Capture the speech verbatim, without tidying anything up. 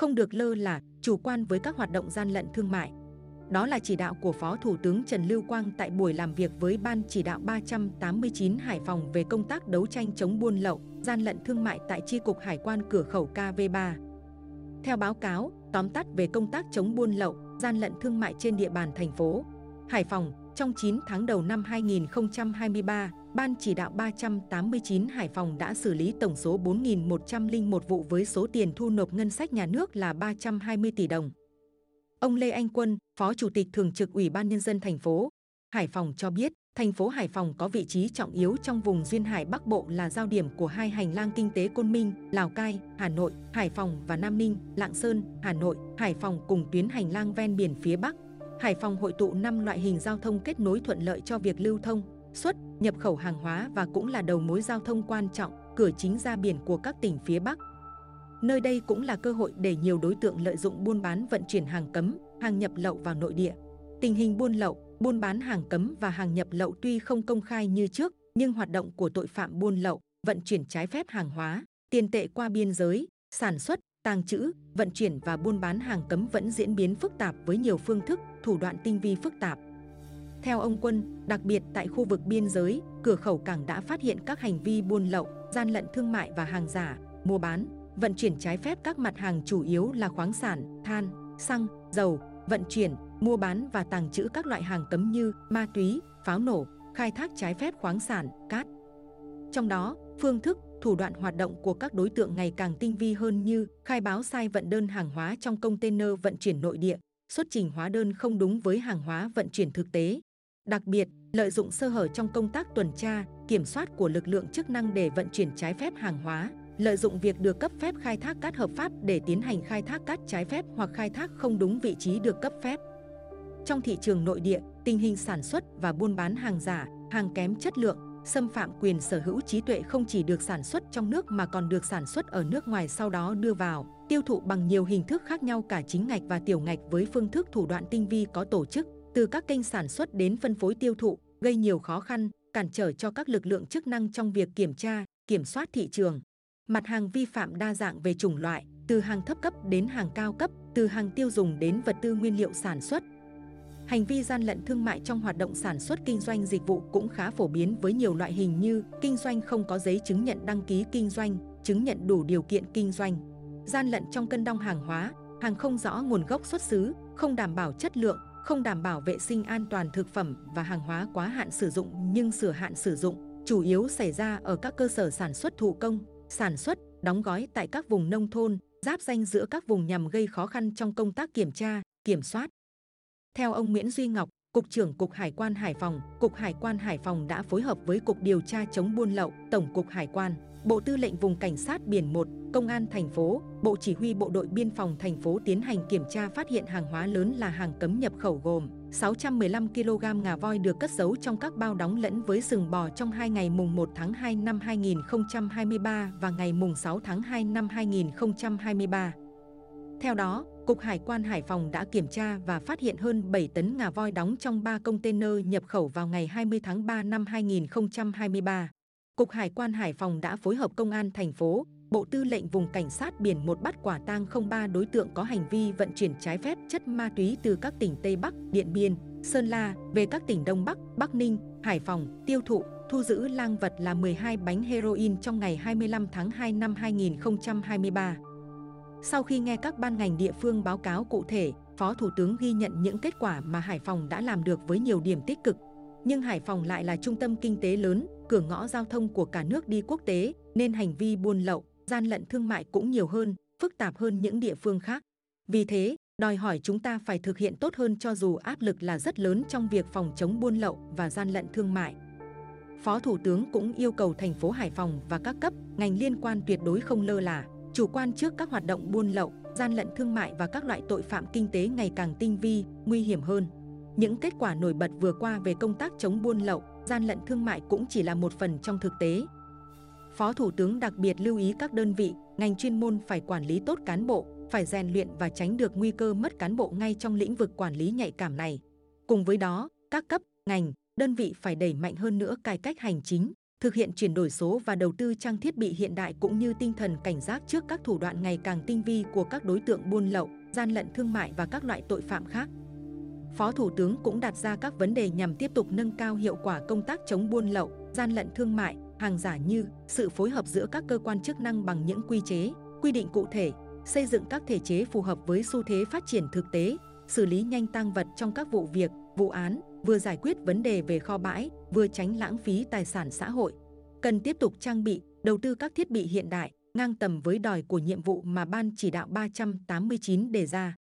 không được lơ là, chủ quan với các hoạt động gian lận thương mại. Đó là chỉ đạo của Phó Thủ tướng Trần Lưu Quang tại buổi làm việc với Ban chỉ đạo ba tám chín Hải Phòng về công tác đấu tranh chống buôn lậu, gian lận thương mại tại Chi cục Hải quan cửa khẩu K V ba. Theo báo cáo, tóm tắt về công tác chống buôn lậu, gian lận thương mại trên địa bàn thành phố Hải Phòng, trong chín tháng đầu năm hai nghìn không trăm hai mươi ba, Ban chỉ đạo ba tám chín Hải Phòng đã xử lý tổng số bốn nghìn một trăm lẻ một vụ với số tiền thu nộp ngân sách nhà nước là ba trăm hai mươi tỷ đồng. Ông Lê Anh Quân, Phó Chủ tịch Thường trực Ủy ban Nhân dân thành phố Hải Phòng cho biết, thành phố Hải Phòng có vị trí trọng yếu trong vùng duyên hải Bắc Bộ là giao điểm của hai hành lang kinh tế Côn Minh, Lào Cai, Hà Nội, Hải Phòng và Nam Ninh, Lạng Sơn, Hà Nội, Hải Phòng cùng tuyến hành lang ven biển phía Bắc. Hải Phòng hội tụ năm loại hình giao thông kết nối thuận lợi cho việc lưu thông, xuất, nhập khẩu hàng hóa và cũng là đầu mối giao thông quan trọng, cửa chính ra biển của các tỉnh phía Bắc. Nơi đây cũng là cơ hội để nhiều đối tượng lợi dụng buôn bán vận chuyển hàng cấm, hàng nhập lậu vào nội địa. Tình hình buôn lậu, buôn bán hàng cấm và hàng nhập lậu tuy không công khai như trước, nhưng hoạt động của tội phạm buôn lậu, vận chuyển trái phép hàng hóa, tiền tệ qua biên giới, sản xuất, tàng trữ, vận chuyển và buôn bán hàng cấm vẫn diễn biến phức tạp với nhiều phương thức, thủ đoạn tinh vi phức tạp. Theo ông Quân, đặc biệt tại khu vực biên giới, cửa khẩu cảng đã phát hiện các hành vi buôn lậu, gian lận thương mại và hàng giả, mua bán, vận chuyển trái phép các mặt hàng chủ yếu là khoáng sản, than, xăng, dầu, vận chuyển, mua bán và tàng trữ các loại hàng cấm như ma túy, pháo nổ, khai thác trái phép khoáng sản, cát. Trong đó, phương thức, thủ đoạn hoạt động của các đối tượng ngày càng tinh vi hơn như khai báo sai vận đơn hàng hóa trong container vận chuyển nội địa, xuất trình hóa đơn không đúng với hàng hóa vận chuyển thực tế. Đặc biệt, lợi dụng sơ hở trong công tác tuần tra, kiểm soát của lực lượng chức năng để vận chuyển trái phép hàng hóa, lợi dụng việc được cấp phép khai thác cát hợp pháp để tiến hành khai thác cát trái phép hoặc khai thác không đúng vị trí được cấp phép. Trong thị trường nội địa, tình hình sản xuất và buôn bán hàng giả, hàng kém chất lượng, xâm phạm quyền sở hữu trí tuệ không chỉ được sản xuất trong nước mà còn được sản xuất ở nước ngoài sau đó đưa vào, tiêu thụ bằng nhiều hình thức khác nhau cả chính ngạch và tiểu ngạch với phương thức thủ đoạn tinh vi có tổ chức, từ các kênh sản xuất đến phân phối tiêu thụ, gây nhiều khó khăn, cản trở cho các lực lượng chức năng trong việc kiểm tra, kiểm soát thị trường. Mặt hàng vi phạm đa dạng về chủng loại, từ hàng thấp cấp đến hàng cao cấp, từ hàng tiêu dùng đến vật tư nguyên liệu sản xuất. Hành vi gian lận thương mại trong hoạt động sản xuất kinh doanh dịch vụ cũng khá phổ biến với nhiều loại hình như kinh doanh không có giấy chứng nhận đăng ký kinh doanh, chứng nhận đủ điều kiện kinh doanh, gian lận trong cân đong hàng hóa, hàng không rõ nguồn gốc xuất xứ, không đảm bảo chất lượng, không đảm bảo vệ sinh an toàn thực phẩm và hàng hóa quá hạn sử dụng nhưng sửa hạn sử dụng, chủ yếu xảy ra ở các cơ sở sản xuất thủ công, sản xuất, đóng gói tại các vùng nông thôn, giáp ranh giữa các vùng nhằm gây khó khăn trong công tác kiểm tra, kiểm soát. Theo ông Nguyễn Duy Ngọc, Cục trưởng Cục Hải quan Hải Phòng, Cục Hải quan Hải Phòng đã phối hợp với Cục Điều tra chống buôn lậu, Tổng cục Hải quan, Bộ Tư lệnh Vùng Cảnh sát Biển một, Công an thành phố, Bộ Chỉ huy Bộ đội Biên phòng thành phố tiến hành kiểm tra phát hiện hàng hóa lớn là hàng cấm nhập khẩu gồm sáu trăm mười lăm ki lô gam ngà voi được cất giấu trong các bao đóng lẫn với sừng bò trong hai ngày mùng một tháng hai năm hai nghìn không trăm hai mươi ba và ngày mùng sáu tháng hai năm hai nghìn không trăm hai mươi ba. Theo đó, Cục Hải quan Hải Phòng đã kiểm tra và phát hiện hơn bảy tấn ngà voi đóng trong ba container nhập khẩu vào ngày hai mươi tháng ba năm hai nghìn không trăm hai mươi ba. Cục Hải quan Hải Phòng đã phối hợp Công an thành phố, Bộ Tư lệnh Vùng Cảnh sát Biển một bắt quả tang không ba đối tượng có hành vi vận chuyển trái phép chất ma túy từ các tỉnh Tây Bắc, Điện Biên, Sơn La về các tỉnh Đông Bắc, Bắc Ninh, Hải Phòng, tiêu thụ, thu giữ tang vật là mười hai bánh heroin trong ngày hai mươi lăm tháng hai năm hai nghìn không trăm hai mươi ba. Sau khi nghe các ban ngành địa phương báo cáo cụ thể, Phó Thủ tướng ghi nhận những kết quả mà Hải Phòng đã làm được với nhiều điểm tích cực. Nhưng Hải Phòng lại là trung tâm kinh tế lớn, cửa ngõ giao thông của cả nước đi quốc tế, nên hành vi buôn lậu, gian lận thương mại cũng nhiều hơn, phức tạp hơn những địa phương khác. Vì thế, đòi hỏi chúng ta phải thực hiện tốt hơn cho dù áp lực là rất lớn trong việc phòng chống buôn lậu và gian lận thương mại. Phó Thủ tướng cũng yêu cầu thành phố Hải Phòng và các cấp, ngành liên quan tuyệt đối không lơ là, chủ quan trước các hoạt động buôn lậu, gian lận thương mại và các loại tội phạm kinh tế ngày càng tinh vi, nguy hiểm hơn. Những kết quả nổi bật vừa qua về công tác chống buôn lậu, gian lận thương mại cũng chỉ là một phần trong thực tế. Phó Thủ tướng đặc biệt lưu ý các đơn vị, ngành chuyên môn phải quản lý tốt cán bộ, phải rèn luyện và tránh được nguy cơ mất cán bộ ngay trong lĩnh vực quản lý nhạy cảm này. Cùng với đó, các cấp, ngành, đơn vị phải đẩy mạnh hơn nữa cải cách hành chính, thực hiện chuyển đổi số và đầu tư trang thiết bị hiện đại cũng như tinh thần cảnh giác trước các thủ đoạn ngày càng tinh vi của các đối tượng buôn lậu, gian lận thương mại và các loại tội phạm khác. Phó Thủ tướng cũng đặt ra các vấn đề nhằm tiếp tục nâng cao hiệu quả công tác chống buôn lậu, gian lận thương mại, hàng giả như sự phối hợp giữa các cơ quan chức năng bằng những quy chế, quy định cụ thể, xây dựng các thể chế phù hợp với xu thế phát triển thực tế, xử lý nhanh tang vật trong các vụ việc, vụ án, vừa giải quyết vấn đề về kho bãi, vừa tránh lãng phí tài sản xã hội. Cần tiếp tục trang bị, đầu tư các thiết bị hiện đại, ngang tầm với đòi của nhiệm vụ mà Ban chỉ đạo ba tám chín đề ra.